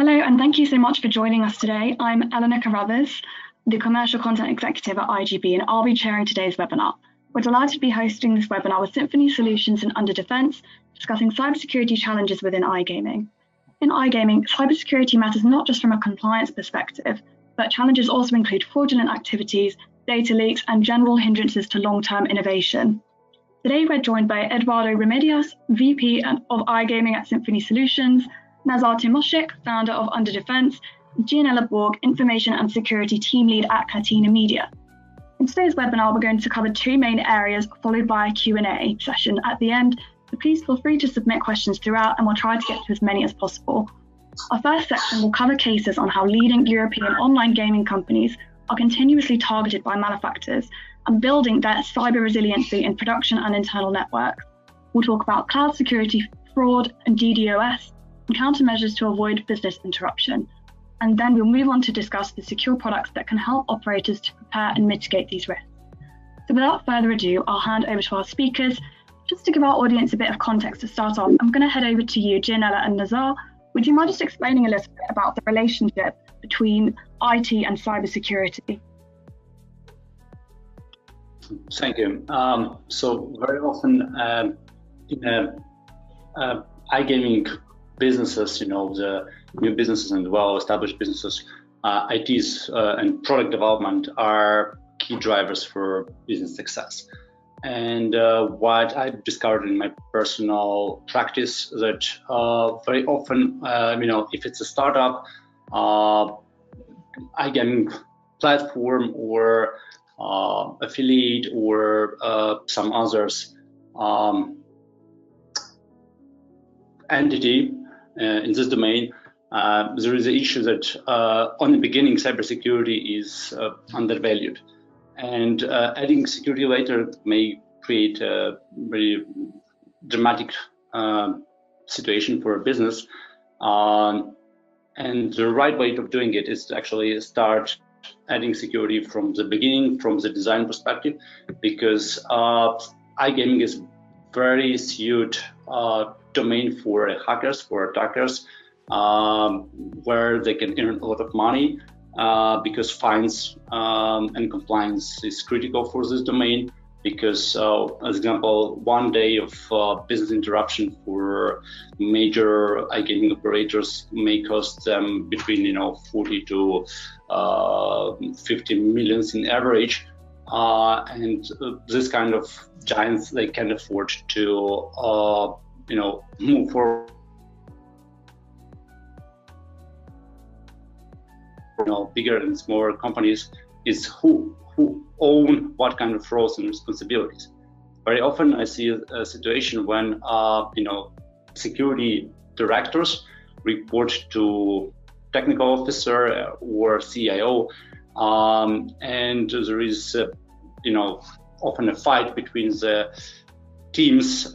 Hello, and thank you so much for joining us today. I'm Elena Carruthers, the Commercial Content Executive at IGB, and I'll be chairing today's webinar. We're delighted to be hosting this webinar with Symphony Solutions and UnderDefense, discussing cybersecurity challenges within iGaming. In iGaming, cybersecurity matters not just from a compliance perspective, but challenges also include fraudulent activities, data leaks, and general hindrances to long-term innovation. Today, we're joined by Eduardo Remedios, VP of iGaming at Symphony Solutions, Nazar Tymoshyk, founder of UnderDefense, Gianella Borg, Information and Security Team Lead at Catena Media. In today's webinar, we're going to cover two main areas, followed by a Q&A session at the end. So please feel free to submit questions throughout, and we'll try to get to as many as possible. Our first section will cover cases on how leading European online gaming companies are continuously targeted by malefactors and building their cyber resiliency in production and internal networks. We'll talk about cloud security, fraud, and DDoS, and countermeasures to avoid business interruption. And then we'll move on to discuss the secure products that can help operators to prepare and mitigate these risks. So without further ado, I'll hand over to our speakers. Just to give our audience a bit of context to start off, I'm going to head over to you, Gianella and Nazar. Would you mind just explaining a little bit about the relationship between IT and cybersecurity? Thank you. So very often in iGaming businesses, the new businesses and well-established businesses, ITs and product development are key drivers for business success. And what I've discovered in my personal practice that very often, if it's a startup, iGaming platform or affiliate or some others entity in this domain, there is the issue that on the beginning, cybersecurity is undervalued. And adding security later may create a very dramatic situation for a business. And the right way of doing it is to actually start adding security from the beginning, from the design perspective, because iGaming is very suited domain for hackers, for attackers, where they can earn a lot of money. Because fines and compliance is critical for this domain, because, as example, one day of business interruption for major iGaming operators may cost them between 40 to 50 million in average, and this kind of giants, they can afford to move forward. Bigger and smaller companies is who own what kind of roles and responsibilities. Very often I see a situation when security directors report to technical officer or CIO, and there is often a fight between the teams,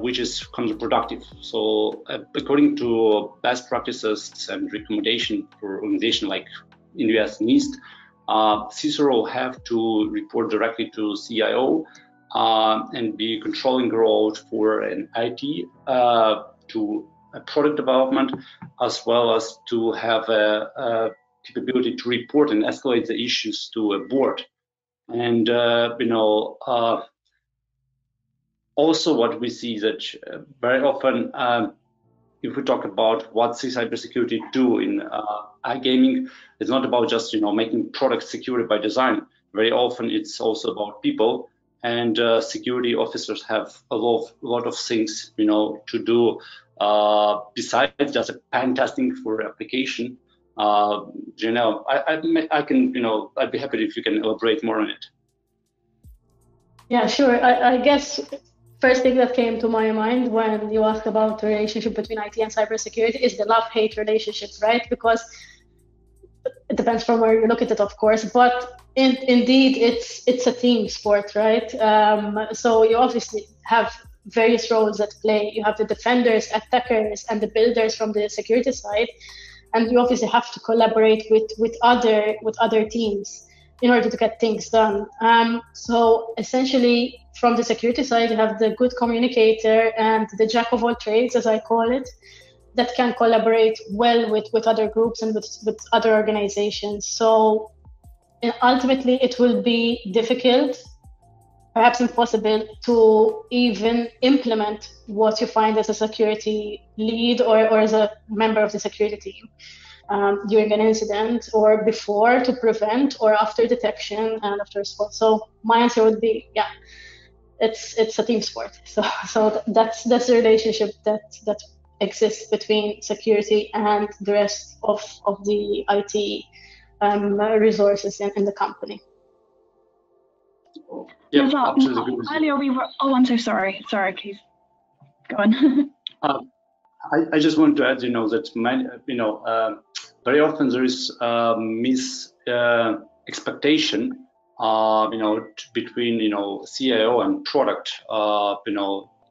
which is counterproductive. So according to best practices and recommendation for organization like in the US NIST, CISO have to report directly to CIO and be controlling role for an IT to a product development, as well as to have a capability to report and escalate the issues to a board. And also, what we see that very often, if we talk about what cybersecurity do in iGaming, it's not about just making products secure by design. Very often, it's also about people, and security officers have a lot of things to do besides just a pen testing for application. Gianella, I can I'd be happy if you can elaborate more on it. Yeah, sure. I guess. First thing that came to my mind when you asked about the relationship between IT and cybersecurity is the love-hate relationships, right? Because it depends from where you look at it, of course, but indeed it's a team sport, right? So you obviously have various roles at play. You have the defenders, attackers, and the builders from the security side, and you obviously have to collaborate with other teams in order to get things done. So essentially, from the security side, you have the good communicator and the jack of all trades, as I call it, that can collaborate well with other groups and with other organizations. So ultimately, it will be difficult, perhaps impossible, to even implement what you find as a security lead or as a member of the security team during an incident or before, to prevent, or after detection and after response. So my answer would be, yeah, it's a team sport. So that's the relationship that exists between security and the rest of the IT resources in the company. Yeah, earlier we were, oh, I'm so sorry. Sorry, please go on. I just want to add, that many, very often there is expectation, between CIO and product,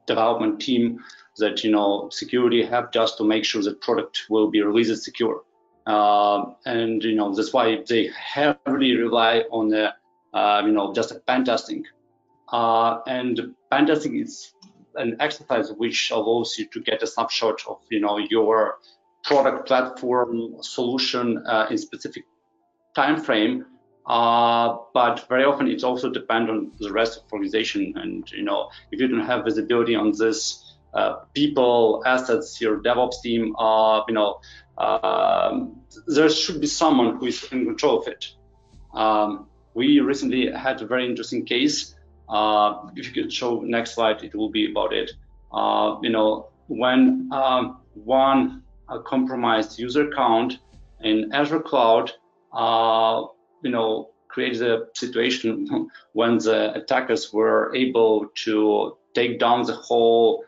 development team, that security have just to make sure that product will be released secure, and that's why they heavily rely on the just a pen testing, and pen testing is an exercise which allows you to get a snapshot of your product platform solution in specific time frame. But very often it also depends on the rest of the organization, and if you don't have visibility on this, people, assets, your DevOps team, there should be someone who is in control of it. We recently had a very interesting case. If you could show next slide, it will be about it. When one compromised user account in Azure Cloud, created a situation when the attackers were able to take down the whole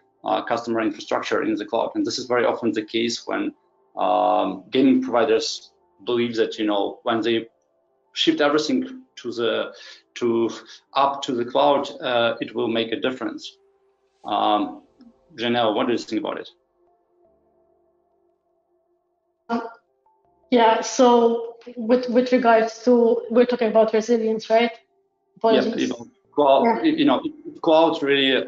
customer infrastructure in the cloud. And this is very often the case when gaming providers believe that when they shift everything up to the cloud, it will make a difference. Gianella, what do you think about it? Yeah, so with regards to, we're talking about resilience, right? Apologies. Yeah, cloud, yeah. Cloud really,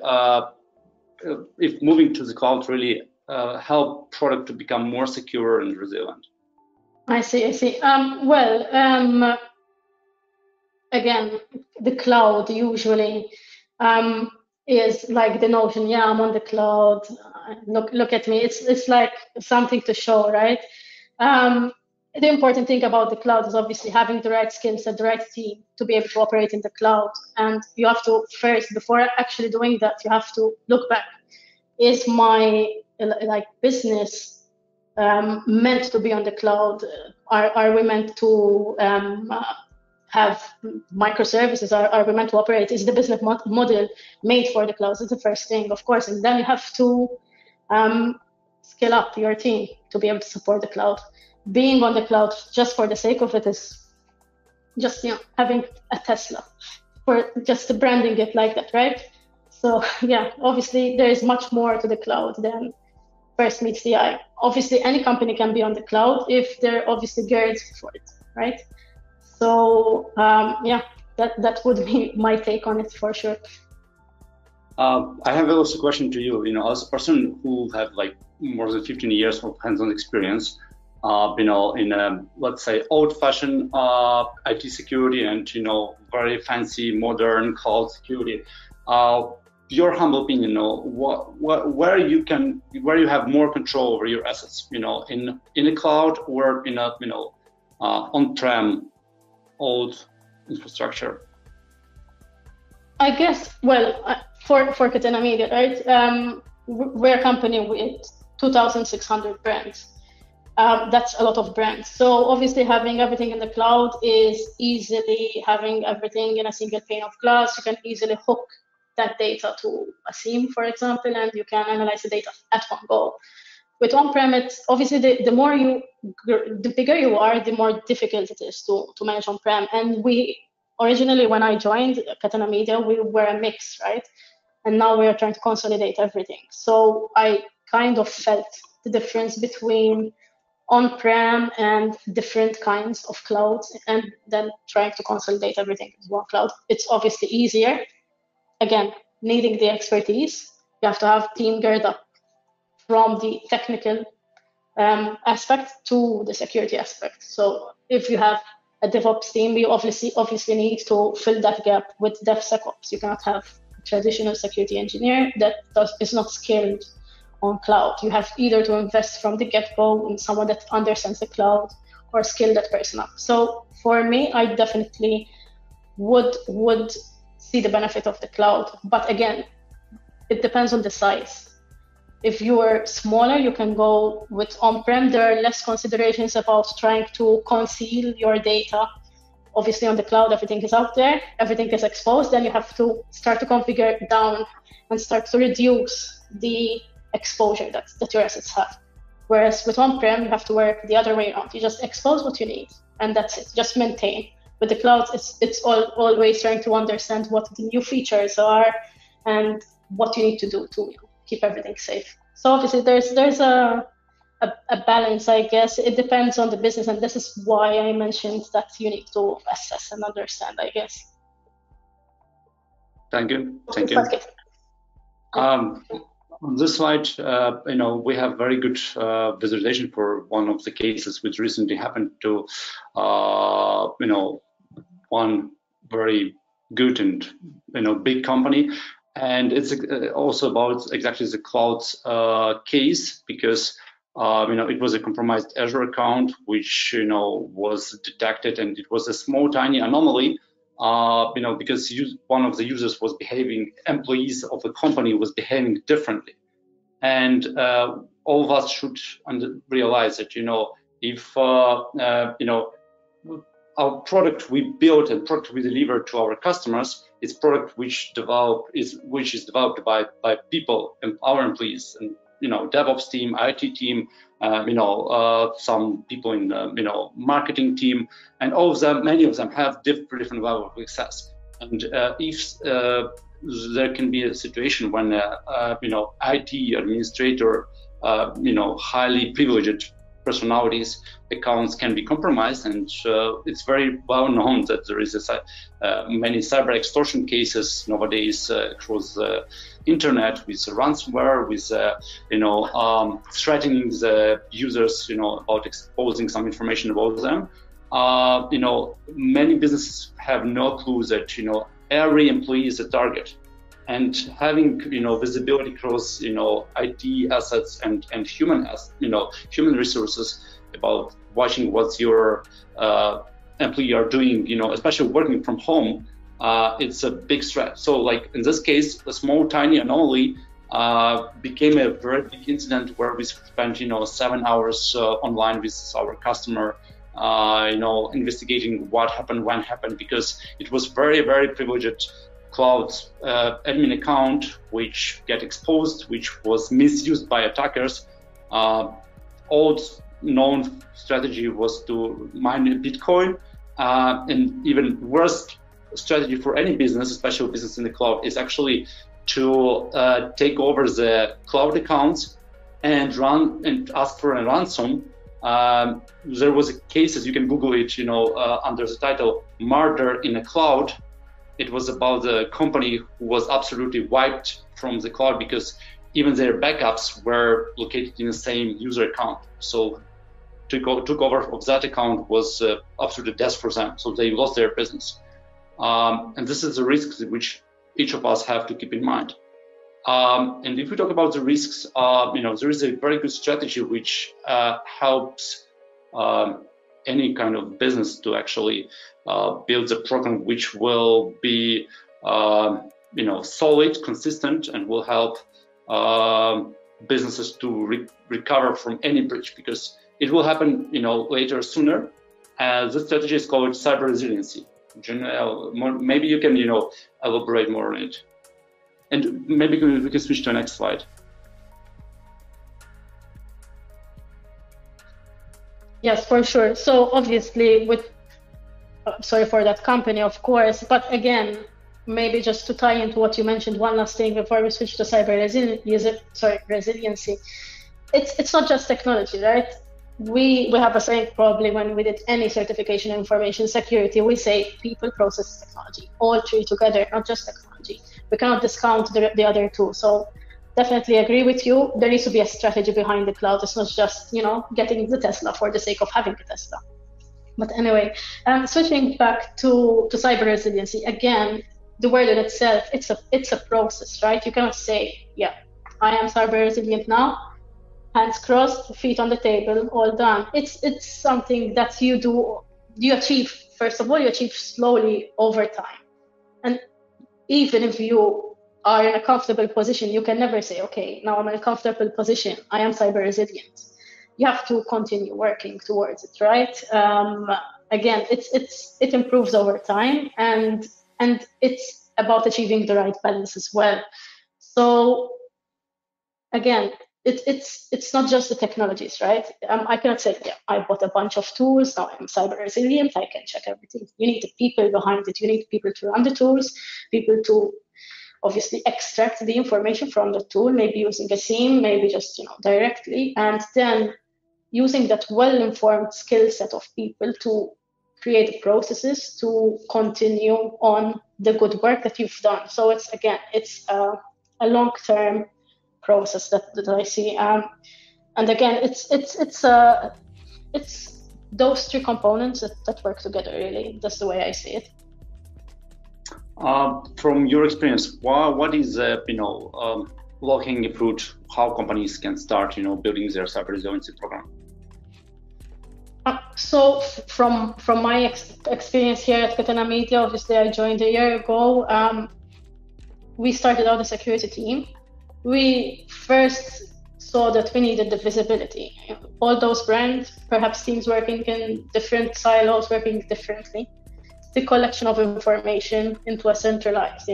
if moving to the cloud really help product to become more secure and resilient. I see. Again, the cloud usually is like the notion, yeah, I'm on the cloud, look at me. It's like something to show, right? The important thing about the cloud is obviously having the right skills and the right team to be able to operate in the cloud. And you have to first, before actually doing that, you have to look back. Is my business meant to be on the cloud? Are we meant to have microservices? Are we meant to operate? Is the business model made for the cloud? That's the first thing, of course. And then you have to scale up your team to be able to support the cloud. Being on the cloud just for the sake of it is just having a Tesla, for just branding it like that, right? So yeah, obviously there is much more to the cloud than first meets the eye. Obviously any company can be on the cloud if they're obviously geared for it, right? So yeah, that would be my take on it for sure. I have also a question to you. As a person who have more than 15 years of hands-on experience, in a, let's say, old-fashioned IT security and very fancy modern cloud security, your humble opinion, where you have more control over your assets, in the cloud or in a on-prem old infrastructure? I guess, for Catena Media, right? We're a company with 2,600 brands. That's a lot of brands. So obviously having everything in the cloud is easily having everything in a single pane of glass. You can easily hook that data to a SIEM, for example, and you can analyze the data at one go. With on-premise, obviously the bigger you are, the more difficult it is to manage on-prem. And we originally, when I joined Catena Media, we were a mix, right? And now we are trying to consolidate everything. So I kind of felt the difference between on-prem and different kinds of clouds, and then trying to consolidate everything in one cloud. It's obviously easier. Again, needing the expertise, you have to have team geared up from the technical aspect to the security aspect. So if you have a DevOps team, you obviously need to fill that gap with DevSecOps. You cannot have a traditional security engineer that is not skilled on cloud. You have either to invest from the get-go in someone that understands the cloud or skill that person up. So for me, I definitely would see the benefit of the cloud. But again, it depends on the size. If you are smaller, you can go with on-prem. There are less considerations about trying to conceal your data. Obviously, on the cloud, everything is out there, everything is exposed. Then you have to start to configure it down and start to reduce the exposure that your assets have. Whereas with on-prem, you have to work the other way around. You just expose what you need, and that's it. Just maintain. With the cloud, it's always trying to understand what the new features are and what you need to do to keep everything safe. So obviously there's a balance, I guess. It depends on the business, and this is why I mentioned that you need to assess and understand, I guess. Thank you. Okay. On this slide, we have very good visualization for one of the cases which recently happened to, one very good and big company. And it's also about exactly the cloud case, because it was a compromised Azure account, which was detected, and it was a small, tiny anomaly. Because one of the users was behaving, employees of the company was behaving differently, and all of us should realize that if our product we built and product we deliver to our customers is product which is developed by people and our employees, and DevOps team, IT team, some people in marketing team, and all of them, many of them have different level of success. And if there can be a situation when IT administrator, highly privileged personalities accounts can be compromised, and it's very well known that there is many cyber extortion cases nowadays across the internet, with ransomware, with threatening the users, about exposing some information about them. Many businesses have no clue that every employee is a target, and having visibility across IT assets and human resources, about watching what your employee are doing, especially working from home, it's a big threat. So like in this case, a small tiny anomaly became a very big incident where we spent 7 hours online with our customer, investigating what happened, when happened, because it was very, very privileged cloud admin account which get exposed, which was misused by attackers. Old known strategy was to mine Bitcoin, and even worst strategy for any business, especially business in the cloud, is actually to take over the cloud accounts and ask for a ransom. There was a case, as you can Google it, under the title "Murder in a Cloud." It was about a company who was absolutely wiped from the cloud because even their backups were located in the same user account. So took over of that account was absolutely death for them. So they lost their business. And this is the risks which each of us have to keep in mind. And if we talk about the risks, there is a very good strategy which helps any kind of business to actually build a program which will be solid, consistent, and will help businesses to recover from any breach, because it will happen later, sooner. This strategy is called cyber resiliency. Gianella, maybe you can elaborate more on it, and maybe we can switch to the next slide. Yes, for sure. So obviously sorry for that company, of course, but again, maybe just to tie into what you mentioned, one last thing before we switch to cyber resiliency. It's not just technology, right? We have a saying probably when we did any certification in information security, we say people, process, technology, all three together, not just technology. We cannot discount the other two. So definitely agree with you. There needs to be a strategy behind the cloud. It's not just, you know, getting the Tesla for the sake of having a Tesla. But anyway, switching back to cyber resiliency, again, the word in itself, it's a process, right? You cannot say, yeah, I am cyber resilient now, hands crossed, feet on the table, all done. It's something that you do, you achieve, first of all, you achieve slowly over time. And even if you are in a comfortable position, you can never say, okay, now I'm in a comfortable position, I am cyber resilient. You have to continue working towards it, right? Again, it improves over time, and it's about achieving the right balance as well. So again, it's not just the technologies, right? I cannot say, yeah, I bought a bunch of tools, now I'm cyber resilient, I can check everything. You need the people behind it. You need people to run the tools, people to obviously extract the information from the tool, maybe using a SIEM, maybe just, you know, directly, and then using that well-informed skill set of people to create the processes to continue on the good work that you've done. So it's, again, it's a long-term process that I see. And again, it's those three components that work together, really. That's the way I see it. From your experience, what is low-hanging fruit? How companies can start, building their cyber resiliency program? So from my experience here at Catena Media, obviously I joined a year ago. We started out a security team. We first saw that we needed the visibility. All those brands, perhaps teams working in different silos, working differently. The collection of information into a centralized,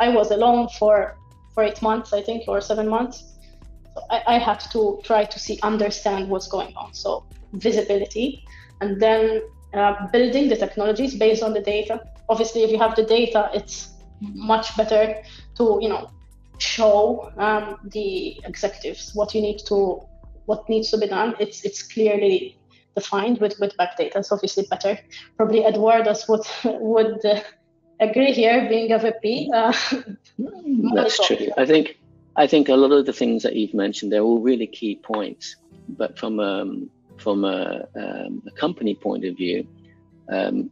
I was alone for 8 months, I think, or 7 months. So I had to try to understand what's going on. So visibility, and then building the technologies based on the data. Obviously, if you have the data, it's much better to, show the executives what needs to be done. It's clearly defined with backdata. It's obviously better. Probably Eduardo would agree here, being a VP. That's true. Here. I think a lot of the things that you've mentioned, they're all really key points. But from a company point of view,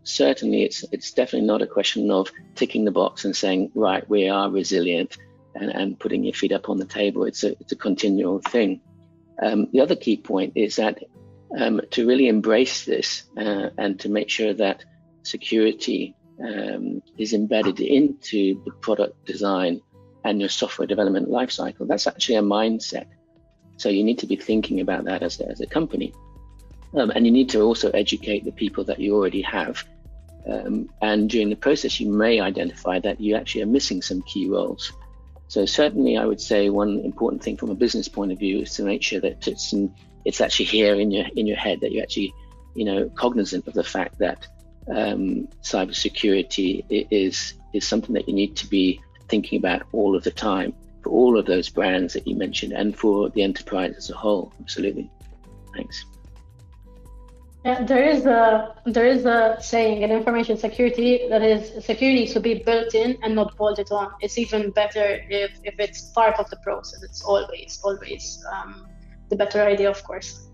certainly it's definitely not a question of ticking the box and saying, right, we are resilient, and putting your feet up on the table. It's a continual thing. The other key point is that to really embrace this and to make sure that security is embedded into the product design and your software development lifecycle. That's actually a mindset. So you need to be thinking about that as a company. And you need to also educate the people that you already have. And during the process, you may identify that you actually are missing some key roles. So certainly I would say one important thing from a business point of view is to make sure that it's actually here in your head, that you're actually, cognizant of the fact that cybersecurity is something that you need to be thinking about all of the time for all of those brands that you mentioned and for the enterprise as a whole. Absolutely. Thanks. Yeah, there is a saying in information security that is, security should be built in and not bolted on. It's even better if it's part of the process. It's always the better idea, of course.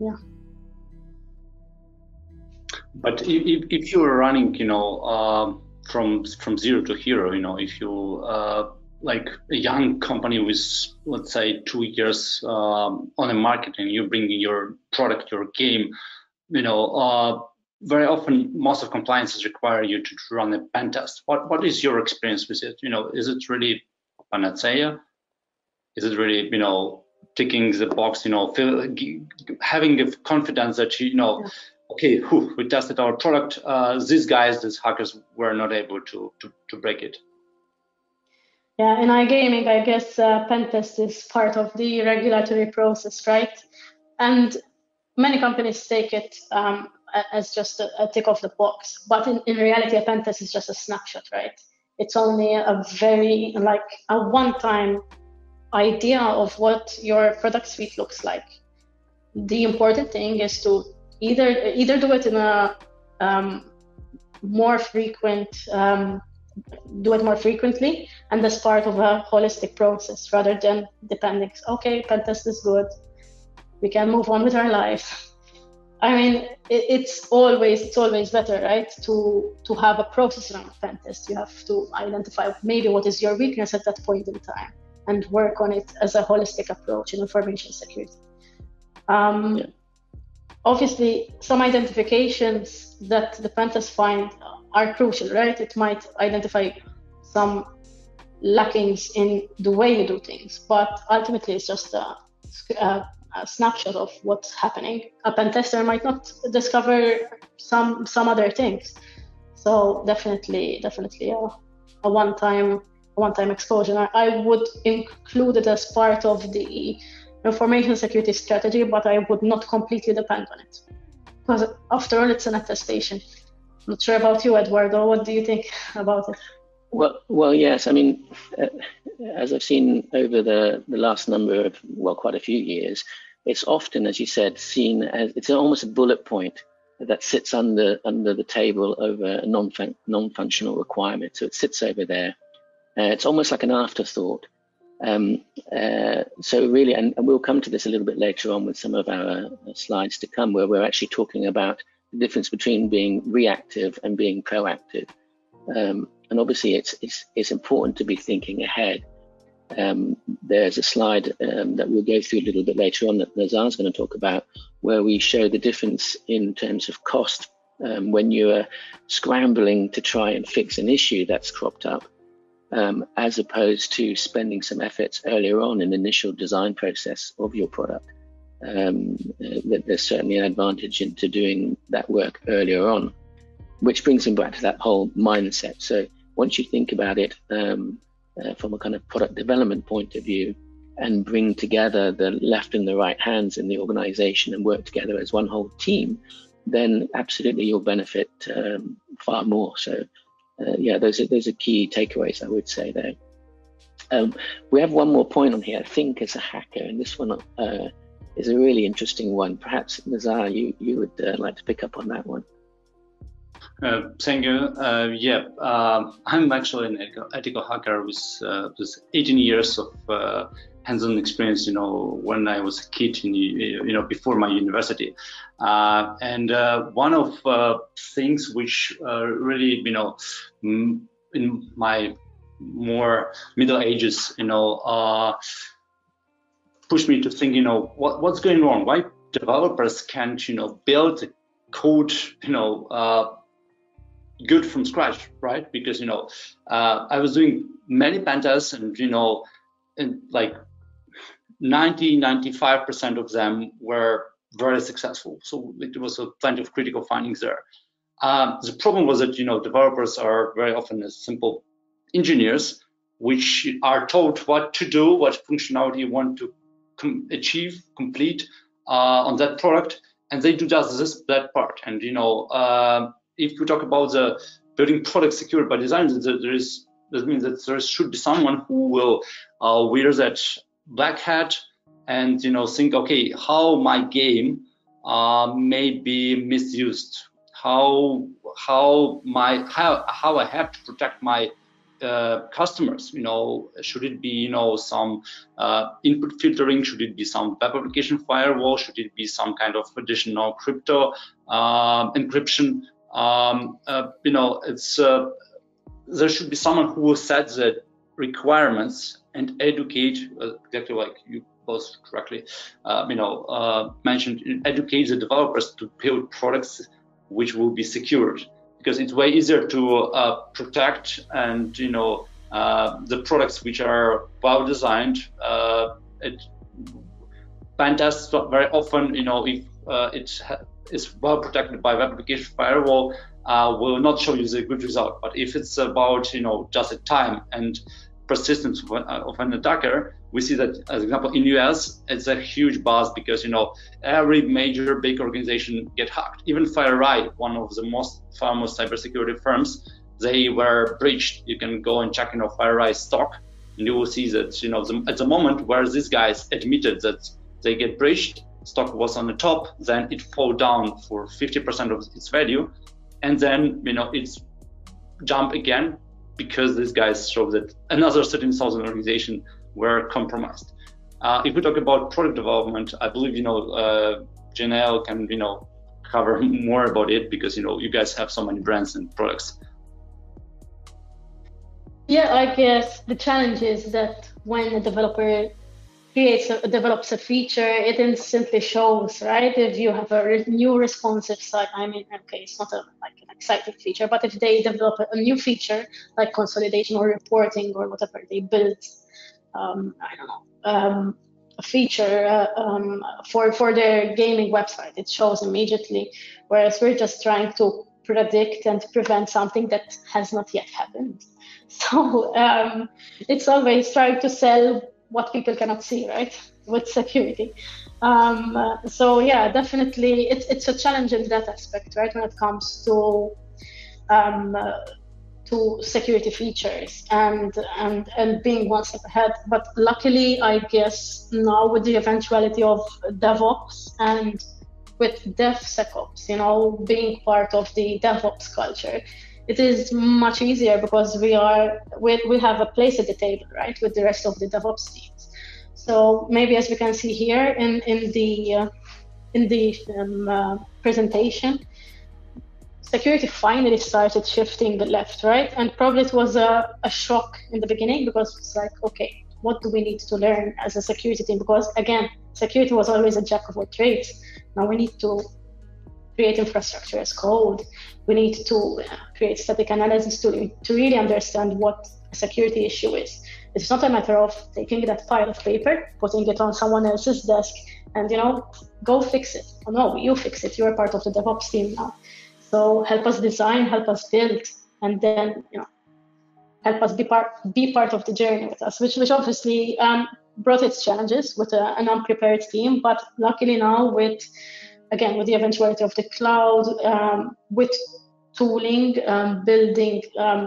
Yeah. But if you're running, from zero to hero, if you like a young company with, let's say, 2 years on the market, and you bring in your product, your game, very often most of compliances require you to run a pen test. What is your experience with it? Is it really panacea? Is it really, ticking the box, having the confidence that, okay, we tested our product, these hackers were not able to break it? Yeah, in iGaming, I guess pen test is part of the regulatory process, right? And many companies take it as just a tick off the box, but in reality, a pen test is just a snapshot, right? It's only a one-time idea of what your product suite looks like. The important thing is to either do it in a more frequent do it more frequently, and that's part of a holistic process rather than depending, okay, pen test is good, we can move on with our life. I mean, it's always better, right, to have a process around pen test. You have to identify maybe what is your weakness at that point in time and work on it as a holistic approach in information security. Yeah. Obviously, some identifications that the pen test find are crucial, right? It might identify some lackings in the way you do things, but ultimately it's just a snapshot of what's happening. A pen tester might not discover some other things. So definitely a one-time exposure. I would include it as part of the information security strategy, but I would not completely depend on it, because after all, it's an attestation. I'm not sure about you, Eduardo. What do you think about it? Well, yes. I mean, as I've seen over the last number of, well, quite a few years, it's often, as you said, seen as it's almost a bullet point that sits under the table over a non-functional requirement. So it sits over there. It's almost like an afterthought. So really, and we'll come to this a little bit later on with some of our slides to come, where we're actually talking about the difference between being reactive and being proactive. And obviously, it's important to be thinking ahead. There's a slide that we'll go through a little bit later on that Nazar's going to talk about, where we show the difference in terms of cost when you are scrambling to try and fix an issue that's cropped up, as opposed to spending some efforts earlier on in the initial design process of your product. There's certainly an advantage into doing that work earlier on, which brings them back to that whole mindset. So once you think about it from a kind of product development point of view, and bring together the left and the right hands in the organization and work together as one whole team, then absolutely you'll benefit far more. So yeah, those are key takeaways, I would say there. We have one more point on here, think as a hacker, and this one is a really interesting one. Perhaps, Nazar, you would like to pick up on that one. Thank you. I'm actually an ethical hacker with 18 years of hands-on experience, when I was a kid, before my university. And one of things which really, in my more middle ages, pushed me to think, what's going wrong? Why developers can't, build code, good from scratch, right? Because, I was doing many pen tests and, and like 95% of them were very successful. So it was plenty of critical findings there. The problem was that, developers are very often as simple engineers, which are told what to do, what functionality you want to complete on that product, and they do just that part. And if we talk about the building product secure by design, that means that there should be someone who will wear that black hat and think, okay, how my game may be misused, how I have to protect my customers. Should it be some input filtering? Should it be some web application firewall? Should it be some kind of additional crypto encryption? There should be someone who will set the requirements and educate, exactly like you both correctly mentioned, educate the developers to build products which will be secured. Because it's way easier to protect and the products which are well designed. Pen tests very often, if it is well protected by web application firewall, will not show you the good result. But if it's about just a time and persistence of an attacker, we see that, as example, in US, it's a huge buzz because every major big organization get hacked. Even FireEye, one of the most famous cybersecurity firms, they were breached. You can go and check FireEye stock, and you will see that at the moment where these guys admitted that they get breached, stock was on the top, then it fell down for 50% of its value, and then it's jump again because these guys show that another 13,000 organizations were compromised. If we talk about product development, I believe, Gianella can, cover more about it because, you guys have so many brands and products. Yeah, I guess the challenge is that when a developer develops a feature, it instantly shows, right? If you have a new responsive site, okay, it's not an exciting feature, but if they develop a new feature like consolidation or reporting or whatever they build, a feature for their gaming website, it shows immediately, whereas we're just trying to predict and prevent something that has not yet happened. So it's always trying to sell what people cannot see, right? With security. So yeah, definitely it's a challenge in that aspect, right? When it comes to security features and being one step ahead. But luckily, I guess now with the eventuality of DevOps and with DevSecOps, being part of the DevOps culture, it is much easier because we have a place at the table, right, with the rest of the DevOps teams. So maybe as we can see here in the presentation, security finally started shifting the left, right, and probably it was a shock in the beginning because it's like, okay, what do we need to learn as a security team? Because again, security was always a jack of all trades. Now we need to create infrastructure as code. We need to create static analysis to really understand what a security issue is. It's not a matter of taking that pile of paper, putting it on someone else's desk, and go fix it. Oh, no, you fix it. You're part of the DevOps team now. So help us design, help us build, and then help us be part of the journey with us, which obviously brought its challenges with an unprepared team. But luckily now with the eventuality of the cloud, with tooling, building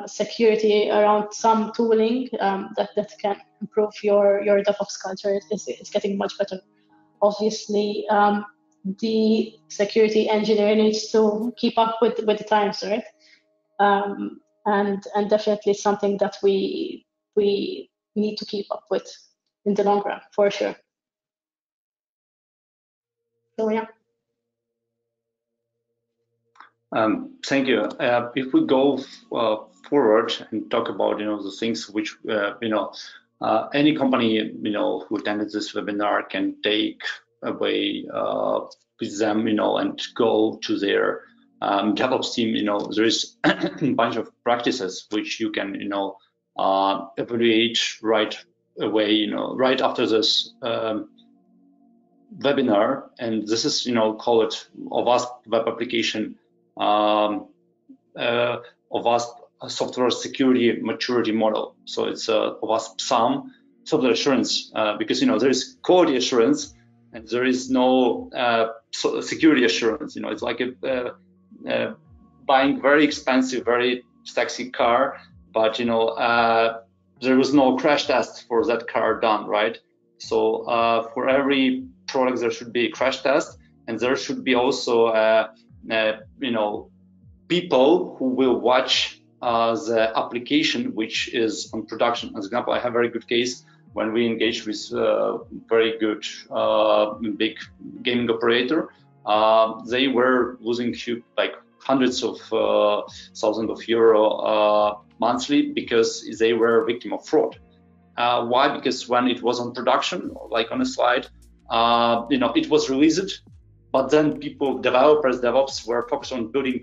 security around some tooling that can improve your DevOps culture, it's getting much better. Obviously, the security engineer needs to keep up with the times, right? And definitely something that we need to keep up with in the long run, for sure. So yeah. Thank you. If we go forward and talk about the things which any company who attended this webinar can take away with them and go to their DevOps team, there is a bunch of practices which you can evaluate right away right after this webinar, and this is call it OWASP web application. OWASP software security maturity model. So it's OWASP SAMM software assurance, because there is quality assurance and there is no security assurance. It's like buying very expensive, very sexy car, but there was no crash test for that car done, right? So for every product there should be a crash test, and there should be also people who will watch the application which is on production. As an example, I have a very good case when we engage with very good big gaming operator. They were losing like hundreds of thousands of euro monthly because they were a victim of fraud. Why? Because when it was on production, like on a slide, it was released. But then DevOps were focused on building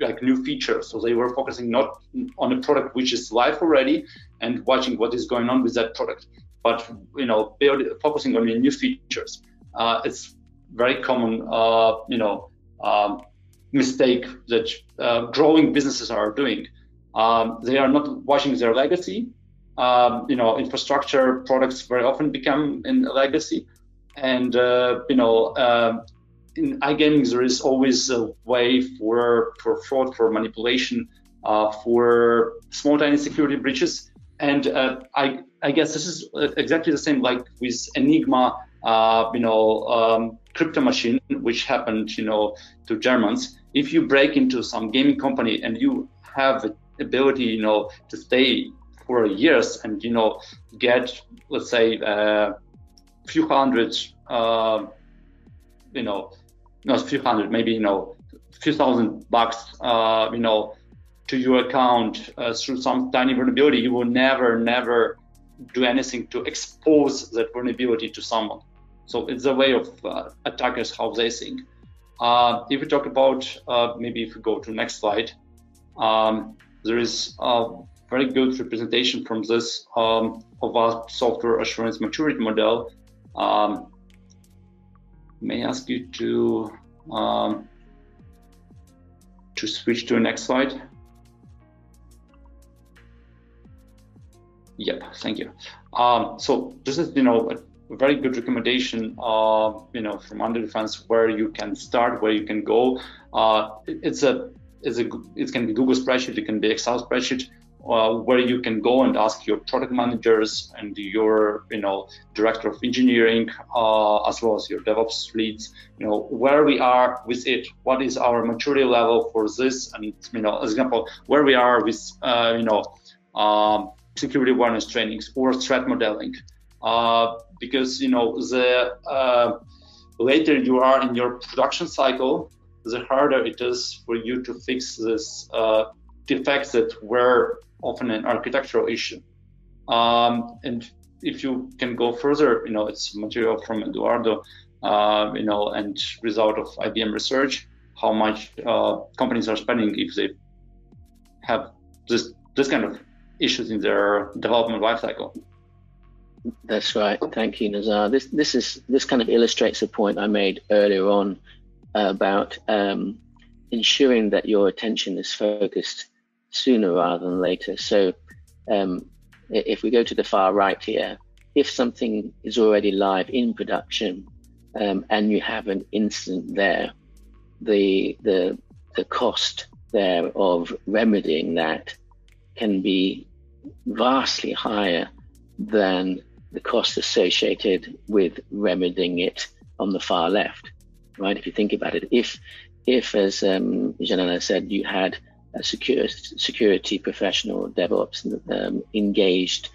like new features. So they were focusing not on a product which is live already and watching what is going on with that product, but focusing on new features. It's very common, mistake that growing businesses are doing. They are not watching their legacy. Infrastructure products very often become in legacy, and in iGaming, there is always a way for fraud, for manipulation, for small tiny security breaches, and I guess this is exactly the same like with Enigma, crypto machine, which happened, to Germans. If you break into some gaming company and you have a ability, to stay for years and, get, let's say, few hundred, not few hundred, maybe, few thousand bucks, to your account through some tiny vulnerability, you will never do anything to expose that vulnerability to someone. So it's a way of attackers, how they think. If we talk about, maybe if we go to next slide, there is a very good representation from this of our software assurance maturity model. May I ask you to switch to the next slide? Yep, thank you. So this is, a very good recommendation, from UnderDefense, where you can start, where you can go. It can be Google spreadsheet, it can be Excel spreadsheet, where you can go and ask your product managers and your, director of engineering, as well as your DevOps leads, where we are with it, what is our maturity level for this, and as example, where we are with, security awareness trainings or threat modeling. Because the later you are in your production cycle, the harder it is for you to fix this defects that were often an architectural issue. And if you can go further, it's material from Eduardo, and result of IBM research, how much companies are spending if they have this kind of issues in their development lifecycle. That's right. Thank you, Nazar. This kind of illustrates a point I made earlier on about ensuring that your attention is focused sooner rather than later. So if we go to the far right here, if something is already live in production and you have an incident there, the cost there of remedying that can be vastly higher than the cost associated with remedying it on the far left, right? If you think about it, if as Gianella said, you had a security professional, DevOps engaged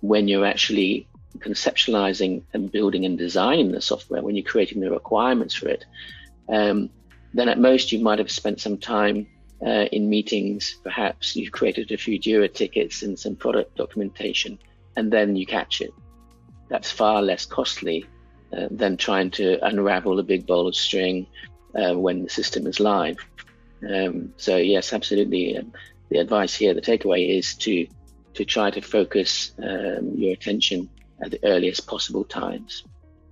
when you're actually conceptualizing and building and designing the software, when you're creating the requirements for it, then at most you might have spent some time in meetings. Perhaps you've created a few Jira tickets and some product documentation, and then you catch it. That's far less costly than trying to unravel a big bowl of string when the system is live. So yes, absolutely. The advice here, the takeaway is to try to focus your attention at the earliest possible times.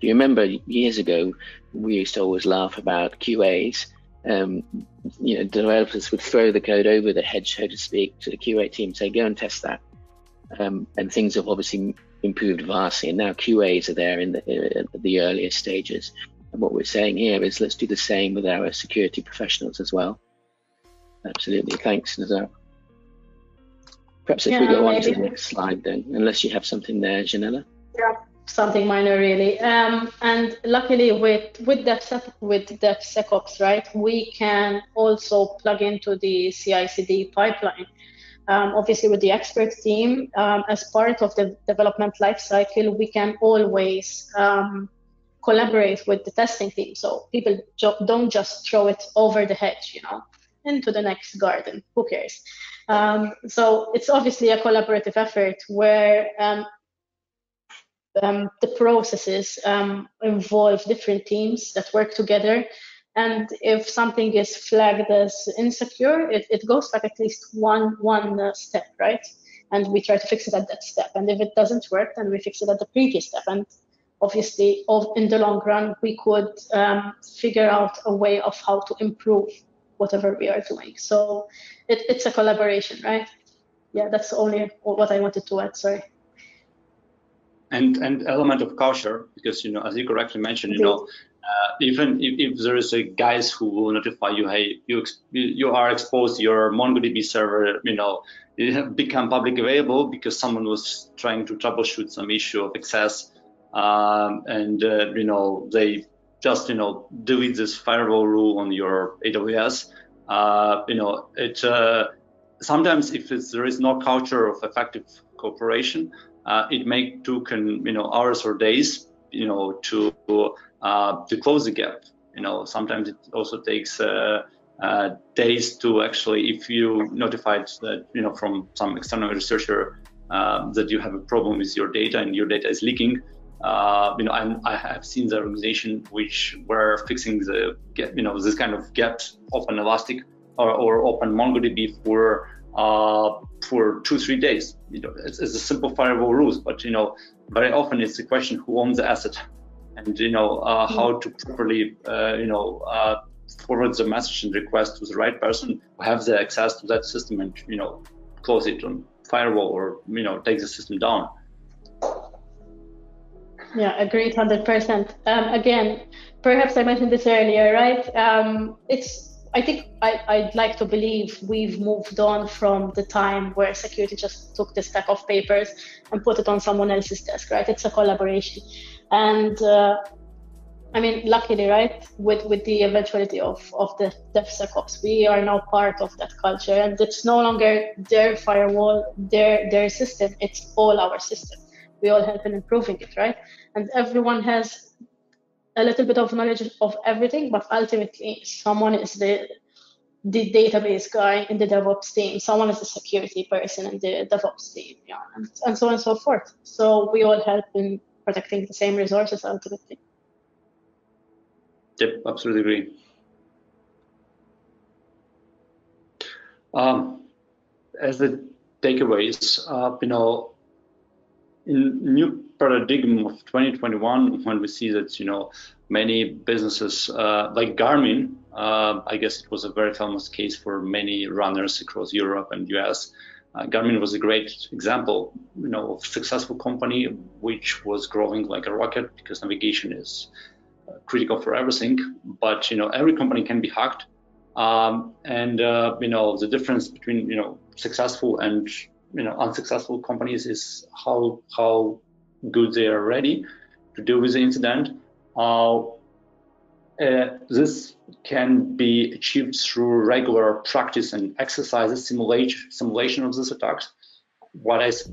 Do you remember years ago, we used to always laugh about QAs. Developers would throw the code over the hedge, so to speak, to the QA team, say, go and test that. And things have obviously improved vastly. And now QAs are there at the earliest stages. And what we're saying here is let's do the same with our security professionals as well. Absolutely. Thanks, Nazar. Perhaps if we go on to the next slide then, unless you have something there, Gianella. Yeah. Something minor, really, and luckily with DevSecOps, right, we can also plug into the CICD pipeline. Obviously, with the expert team, as part of the development lifecycle, we can always collaborate with the testing team. So people don't just throw it over the hedge, into the next garden. Who cares? So it's obviously a collaborative effort where. The processes involve different teams that work together, and if something is flagged as insecure, it goes back at least one step, right? And we try to fix it at that step, and if it doesn't work, then we fix it at the previous step. And obviously, in the long run, we could figure out a way of how to improve whatever we are doing. So it's a collaboration, right? Yeah, that's only what I wanted to add, sorry. And element of culture, because as you correctly mentioned, even if there is a guys who will notify you, hey, you are exposed, your MongoDB server, it have become publicly available because someone was trying to troubleshoot some issue of access, they just delete this firewall rule on your AWS. sometimes if there is no culture of effective cooperation, it may take hours or days to close the gap. Sometimes it also takes days to actually, if you notified that from some external researcher that you have a problem with your data and your data is leaking. I have seen the organization which were fixing the this kind of gaps, often Elastic or open MongoDB for 2-3 days. It's a simple firewall rules, but very often it's the question who owns the asset, and how to properly forward the message and request to the right person who have the access to that system and close it on firewall or take the system down. Yeah, agreed 100%. Again, perhaps I mentioned this earlier, right? I'd like to believe we've moved on from the time where security just took the stack of papers and put it on someone else's desk, right? It's a collaboration. And luckily, right, with the eventuality of the DevSecOps, we are now part of that culture, and it's no longer their firewall, their system, it's all our system. We all help in improving it, right? And everyone has a little bit of knowledge of everything, but ultimately someone is the database guy in the DevOps team, someone is the security person in the DevOps team, and so on and so forth. So we all help in protecting the same resources ultimately. Yep, absolutely agree. As the takeaways, in new paradigm of 2021, when we see that many businesses like Garmin, I guess it was a very famous case for many runners across Europe and US. Garmin was a great example, of successful company which was growing like a rocket because navigation is critical for everything. But every company can be hacked, the difference between successful and unsuccessful companies is how good they are ready to deal with the incident. This can be achieved through regular practice and exercises, simulation of these attacks. As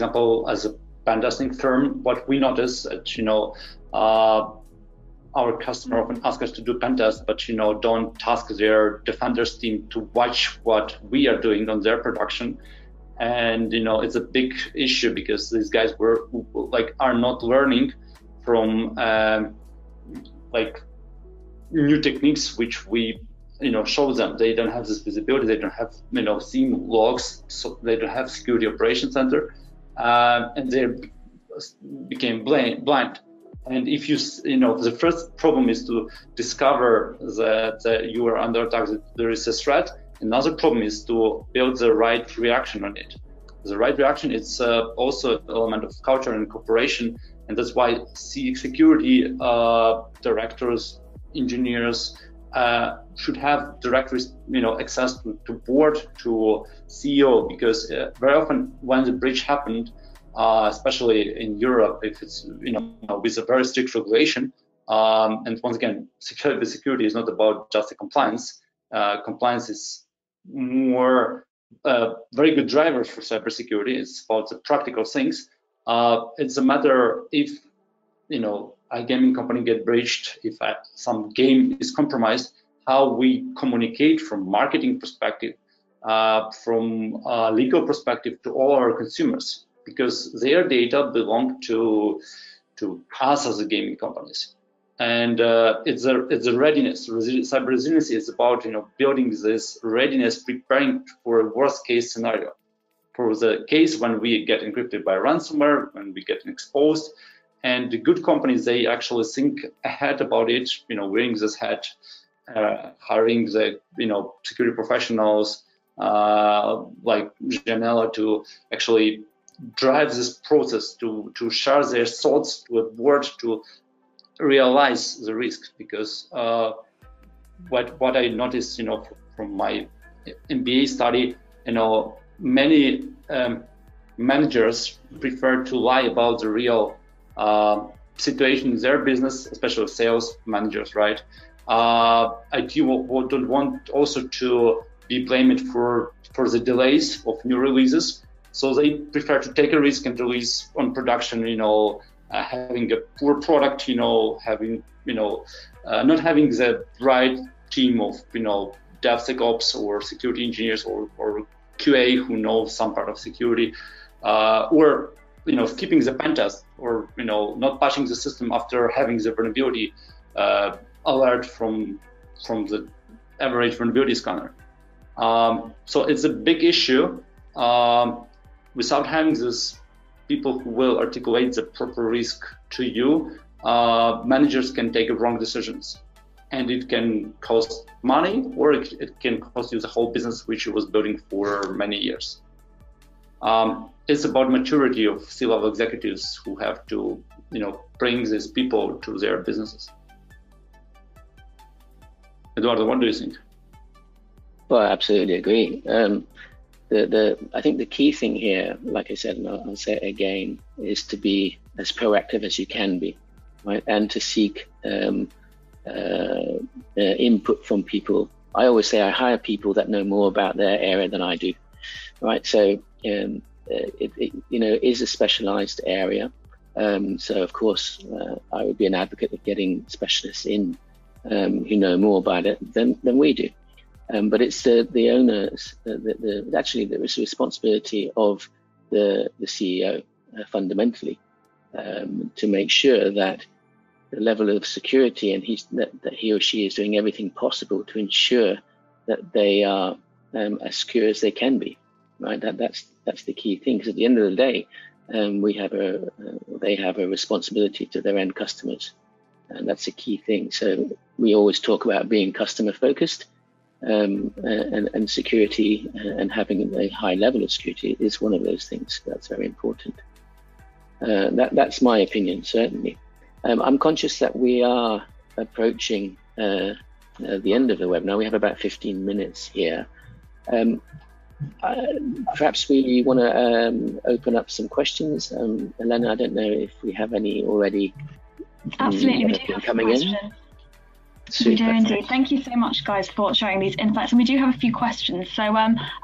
a pentesting firm, what we notice that our customer often ask us to do pen tests, but don't task their defenders team to watch what we are doing on their production. And it's a big issue because these guys are not learning from new techniques which we show them. They don't have this visibility. They don't have SIEM logs. So they don't have security operations center, and they became blind. And if the first problem is to discover that you are under attack, that there is a threat. Another problem is to build the right reaction on it. The right reaction is also an element of culture and cooperation, and that's why security directors, engineers should have direct access to board, to CEO, because very often when the breach happened, especially in Europe, if it's with a very strict regulation, and once again, security is not about just the compliance. Compliance is more very good driver for cybersecurity. It's about the practical things. It's a matter if iGaming company get breached, if some game is compromised, how we communicate from marketing perspective, from legal perspective to all our consumers, because their data belong to us as a gaming companies. And it's a readiness. Cyber resiliency is about building this readiness, preparing for a worst case scenario, for the case when we get encrypted by ransomware, when we get exposed. And the good companies, they actually think ahead about it, wearing this hat, hiring the security professionals like Gianella to actually drive this process, to share their thoughts to a board, to realize the risk. Because what I noticed from my MBA study, many managers prefer to lie about the real situation in their business, especially sales managers, right? I don't want also to We blame it for the delays of new releases. So they prefer to take a risk and release on production, having a poor product, having, not having the right team of, DevSecOps or security engineers or QA who know some part of security, or, skipping the pen test or, not patching the system after having the vulnerability alert from the average vulnerability scanner. So it's a big issue. Without having these people who will articulate the proper risk to you, managers can take wrong decisions, and it can cost money, or it can cost you the whole business which you was building for many years. It's about maturity of C-level executives who have to, bring these people to their businesses. Eduardo, what do you think? Well, I absolutely agree. I think the key thing here, like I said, and I'll say it again, is to be as proactive as you can be, right? And to seek input from people. I always say I hire people that know more about their area than I do, right? So it is a specialized area. So of course, I would be an advocate of getting specialists in who know more about it than we do. But it's the owners, actually the responsibility of the CEO fundamentally to make sure that the level of security and that he or she is doing everything possible to ensure that they are as secure as they can be, right? That's the key thing, because at the end of the day, they have a responsibility to their end customers, and that's a key thing. So we always talk about being customer focused. And security and having a high level of security is one of those things that's very important. That's my opinion, certainly. I'm conscious that we are approaching the end of the webinar. We have about 15 minutes here. Perhaps we want to open up some questions. Elena, I don't know if we have any already. Absolutely, we do have coming in. We do indeed. Thank you so much, guys, for sharing these insights. And we do have a few questions. So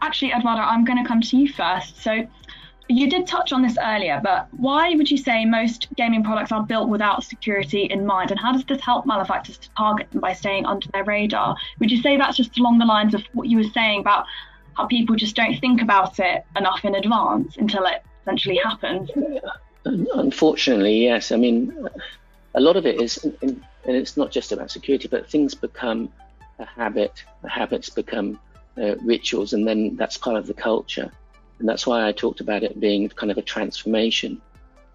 actually, Eduardo, I'm going to come to you first. So you did touch on this earlier, but why would you say most gaming products are built without security in mind? And how does this help malefactors to target them by staying under their radar? Would you say that's just along the lines of what you were saying about how people just don't think about it enough in advance until it essentially happens? Unfortunately, yes. I mean, a lot of it is... And it's not just about security, but things become a habit, habits become rituals, and then that's part of the culture. And that's why I talked about it being kind of a transformation,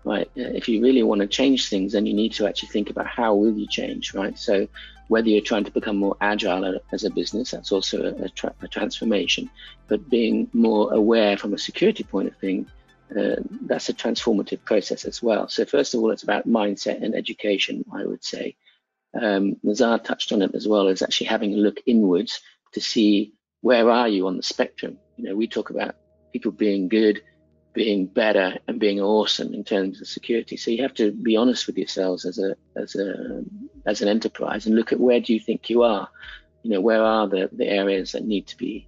right? If you really want to change things, then you need to actually think about how will you change, right? So whether you're trying to become more agile as a business, that's also a transformation, but being more aware from a security point of view, that's a transformative process as well. So first of all, it's about mindset and education, I would say. Nazar touched on it as well, as actually having a look inwards to see where are you on the spectrum. We talk about people being good, being better, and being awesome in terms of security. So you have to be honest with yourselves as an enterprise and look at where do you think you are. Where are the areas that need to be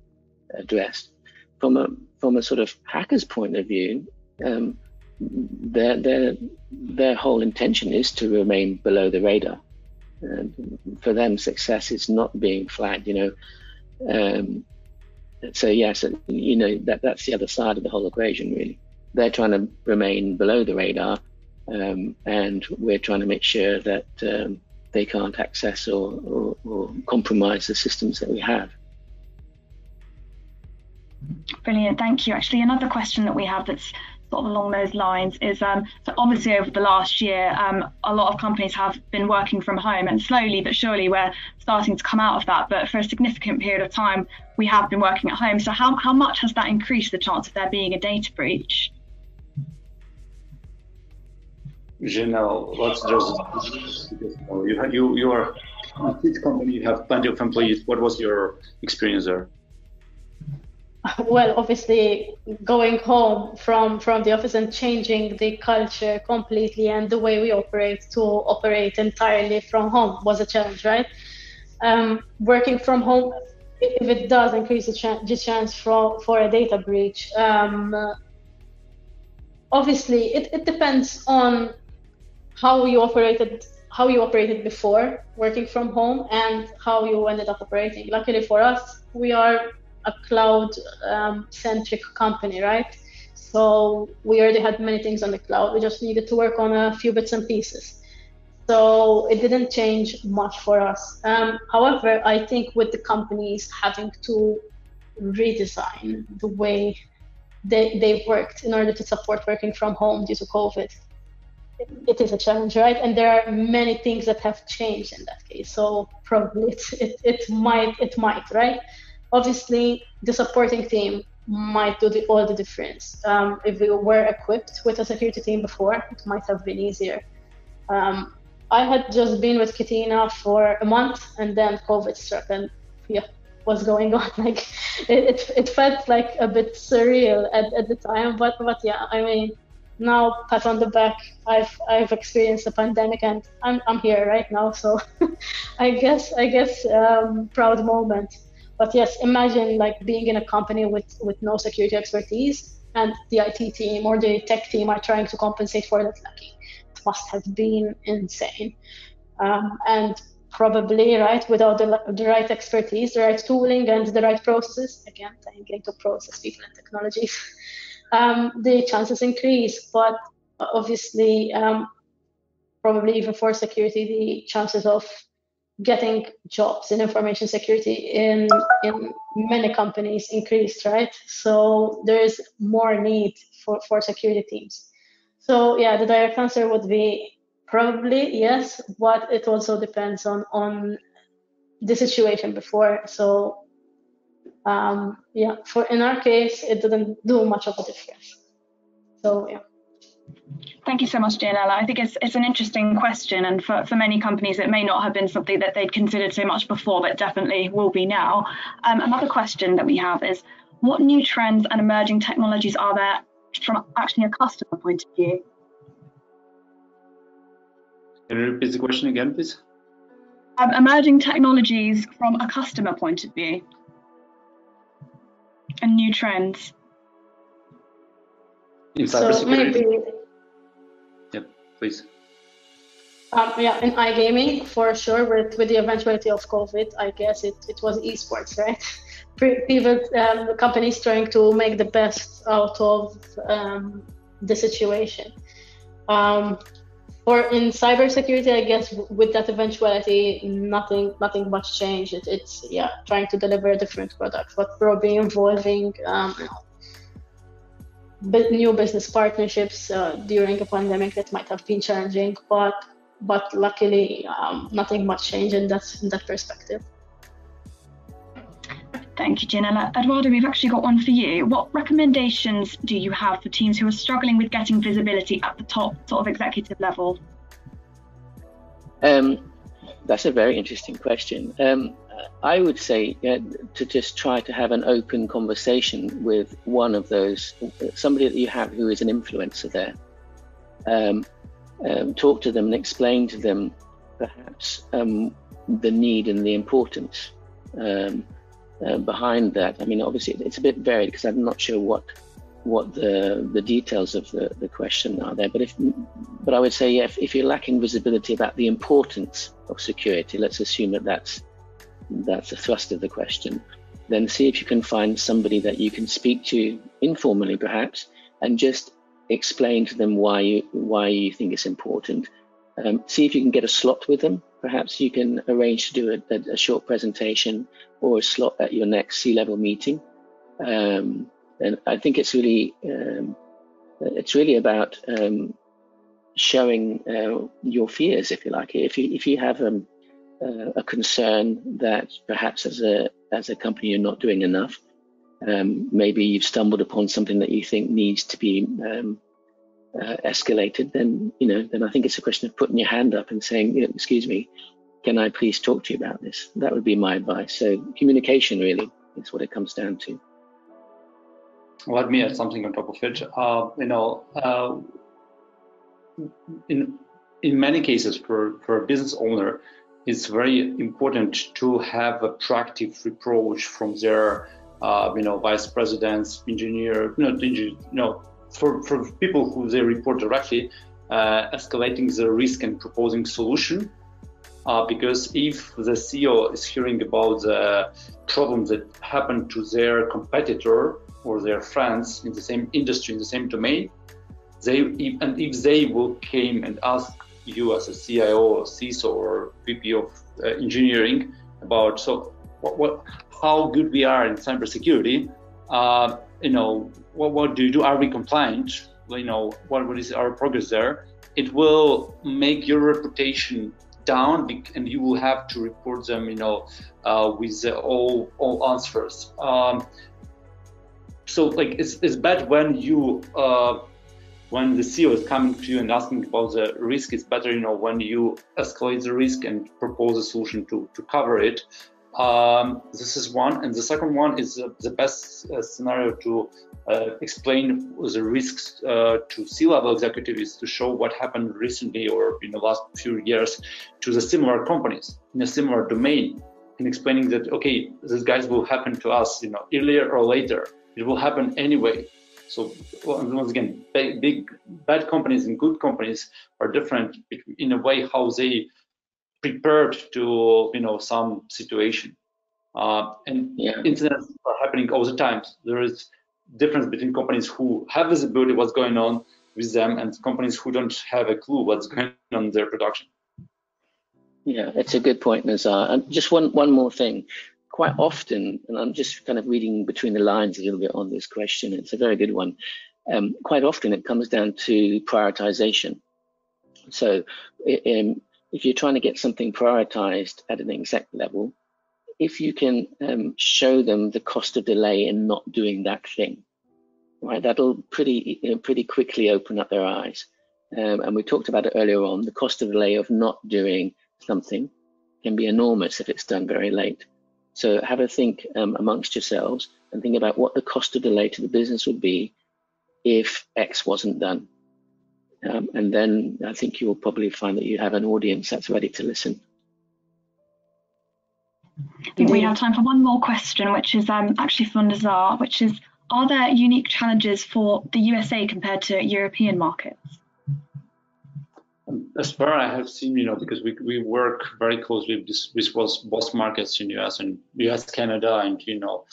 addressed. From a sort of hacker's point of view, their whole intention is to remain below the radar. For them, success is not being flagged, so yes, that's the other side of the whole equation, really. They're trying to remain below the radar, and we're trying to make sure that they can't access or compromise the systems that we have. Brilliant, thank you. Actually, another question that we have that's sort of along those lines is, so obviously over the last year, a lot of companies have been working from home, and slowly but surely we're starting to come out of that, but for a significant period of time we have been working at home. So how much has that increased the chance of there being a data breach? Gianella, let's just, you are a huge company, you have plenty of employees. What was your experience there? Well, obviously, going home from the office and changing the culture completely and the way we operate to operate entirely from home was a challenge, right? Working from home if it does increase the chance for a data breach. Obviously, it depends on how you operated before working from home and how you ended up operating. Luckily for us, we are a cloud-centric company, right? So we already had many things on the cloud. We just needed to work on a few bits and pieces. So it didn't change much for us. However, I think with the companies having to redesign the way they worked in order to support working from home due to COVID, it is a challenge, right? And there are many things that have changed in that case. So probably it might, right? Obviously, the supporting team might do all the difference. If we were equipped with a security team before, it might have been easier. I had just been with Catena for a month, and then COVID struck, and yeah, what's going on? Like it felt like a bit surreal at the time, but yeah, I mean, now pat on the back, I've experienced a pandemic, and I'm here right now, so I guess proud moment. But yes, imagine like being in a company with no security expertise, and the IT team or the tech team are trying to compensate for that lacking. It must have been insane. And probably, right, without the right expertise, the right tooling, and the right processes, again, I'm going to process people and technologies, the chances increase. But obviously, probably even for security, the chances of getting jobs in information security in many companies increased, right? So there is more need for security teams. So yeah, the direct answer would be probably yes, but it also depends on the situation before. So yeah, in our case, it didn't do much of a difference. So yeah. Thank you so much, Gianella. I think it's an interesting question, and for many companies it may not have been something that they'd considered so much before, but definitely will be now. Another question that we have is, what new trends and emerging technologies are there from actually a customer point of view? Can you repeat the question again, please? Emerging technologies from a customer point of view and new trends. In cybersecurity. So maybe, yeah, please. Yeah, in iGaming, for sure, with the eventuality of COVID, I guess it was esports, right? People, companies trying to make the best out of the situation. Or in cybersecurity, I guess with that eventuality, nothing much changed. It's yeah, trying to deliver a different product, but probably involving new business partnerships during a pandemic that might have been challenging, but luckily nothing much changed in that perspective. Thank you, Gianella. Eduardo, we've actually got one for you. What recommendations do you have for teams who are struggling with getting visibility at the top sort of executive level? That's a very interesting question. I would say to just try to have an open conversation with one of those, somebody that you have who is an influencer there. Talk to them and explain to them perhaps the need and the importance behind that. I mean, obviously it's a bit varied because I'm not sure what the details of the question are there, but I would say, yeah, if you're lacking visibility about the importance of security, let's assume that that's the thrust of the question, then see if you can find somebody that you can speak to informally perhaps and just explain to them why you think it's important. See if you can get a slot with them. Perhaps you can arrange to do a short presentation or a slot at your next C-level meeting. And I think it's really about showing your fears, if you like. If you have a concern that perhaps as a company you're not doing enough, maybe you've stumbled upon something that you think needs to be escalated, then I think it's a question of putting your hand up and saying, excuse me, can I please talk to you about this? That would be my advice. So communication really is what it comes down to. Let me add something on top of it. In many cases for a business owner, it's very important to have a proactive approach from their, vice presidents, engineer, for people who they report directly, escalating the risk and proposing solution. Because if the CEO is hearing about the problem that happened to their competitor or their friends in the same industry, in the same domain, if they will came and ask you as a CIO or CISO or VP of engineering about how good we are in cybersecurity, what do you do? Are we compliant? What is our progress there? It will make your reputation down, and you will have to report them, with all answers. It's bad when you when the CEO is coming to you and asking about the risk. It's better, when you escalate the risk and propose a solution to cover it. This is one, and the second one is the best scenario to explain the risks to C-level executives, to show what happened recently or in the last few years to the similar companies in a similar domain, and explaining that okay, these guys will happen to us, earlier or later. It will happen anyway. So once again, big bad companies and good companies are different in a way how they prepared to some situation, Incidents are happening all the time. There is difference between companies who have visibility what's going on with them and companies who don't have a clue what's going on in their production. Yeah, that's a good point, Nazar. And just one more thing. Quite often, and I'm just kind of reading between the lines a little bit on this question, it's a very good one. Quite often it comes down to prioritization. So if you're trying to get something prioritized at an exec level, if you can show them the cost of delay in not doing that thing, right, that'll pretty quickly open up their eyes. And we talked about it earlier on, the cost of delay of not doing something can be enormous if it's done very late. So have a think amongst yourselves and think about what the cost of delay to the business would be if X wasn't done. And then I think you will probably find that you have an audience that's ready to listen. I think we have time for one more question, which is actually from Nazar, which is, are there unique challenges for the USA compared to European markets? As far as I have seen, because we work very closely with both markets in US and US, Canada, and Europe.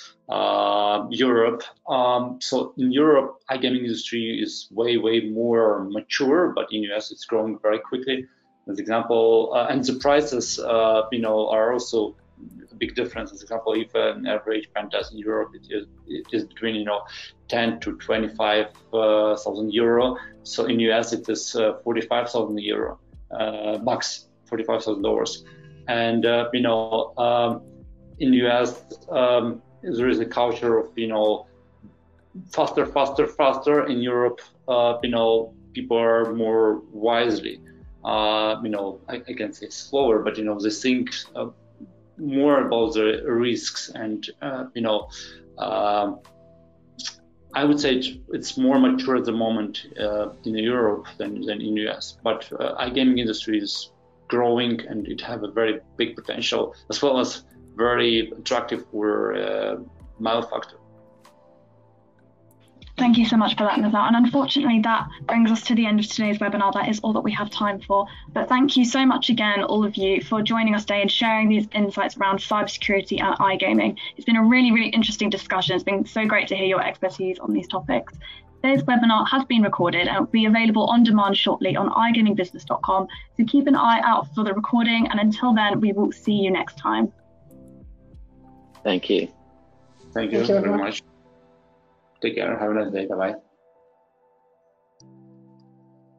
So in Europe, iGaming industry is way more mature, but in US it's growing very quickly. As example, and the prices, are also a big difference. As example, if an average pentest in Europe it is between 10 to 25,000 euro, so in US it is 45,000 euro bucks, $45,000, and in US there is a culture of faster. In Europe, people are more wisely, I can say slower, but they think more about the risks, and I would say it's more mature at the moment in Europe than in US. But iGaming industry is growing, and it have a very big potential, as well as very attractive for mile factor. Thank you so much for that, Nazar. And unfortunately, that brings us to the end of today's webinar. That is all that we have time for. But thank you so much again, all of you, for joining us today and sharing these insights around cybersecurity and iGaming. It's been a really interesting discussion. It's been so great to hear your expertise on these topics. Today's webinar has been recorded and will be available on demand shortly on iGamingBusiness.com. So keep an eye out for the recording. And until then, we will see you next time. Thank you. Thank you very much. Take care. Have a nice day. Bye-bye.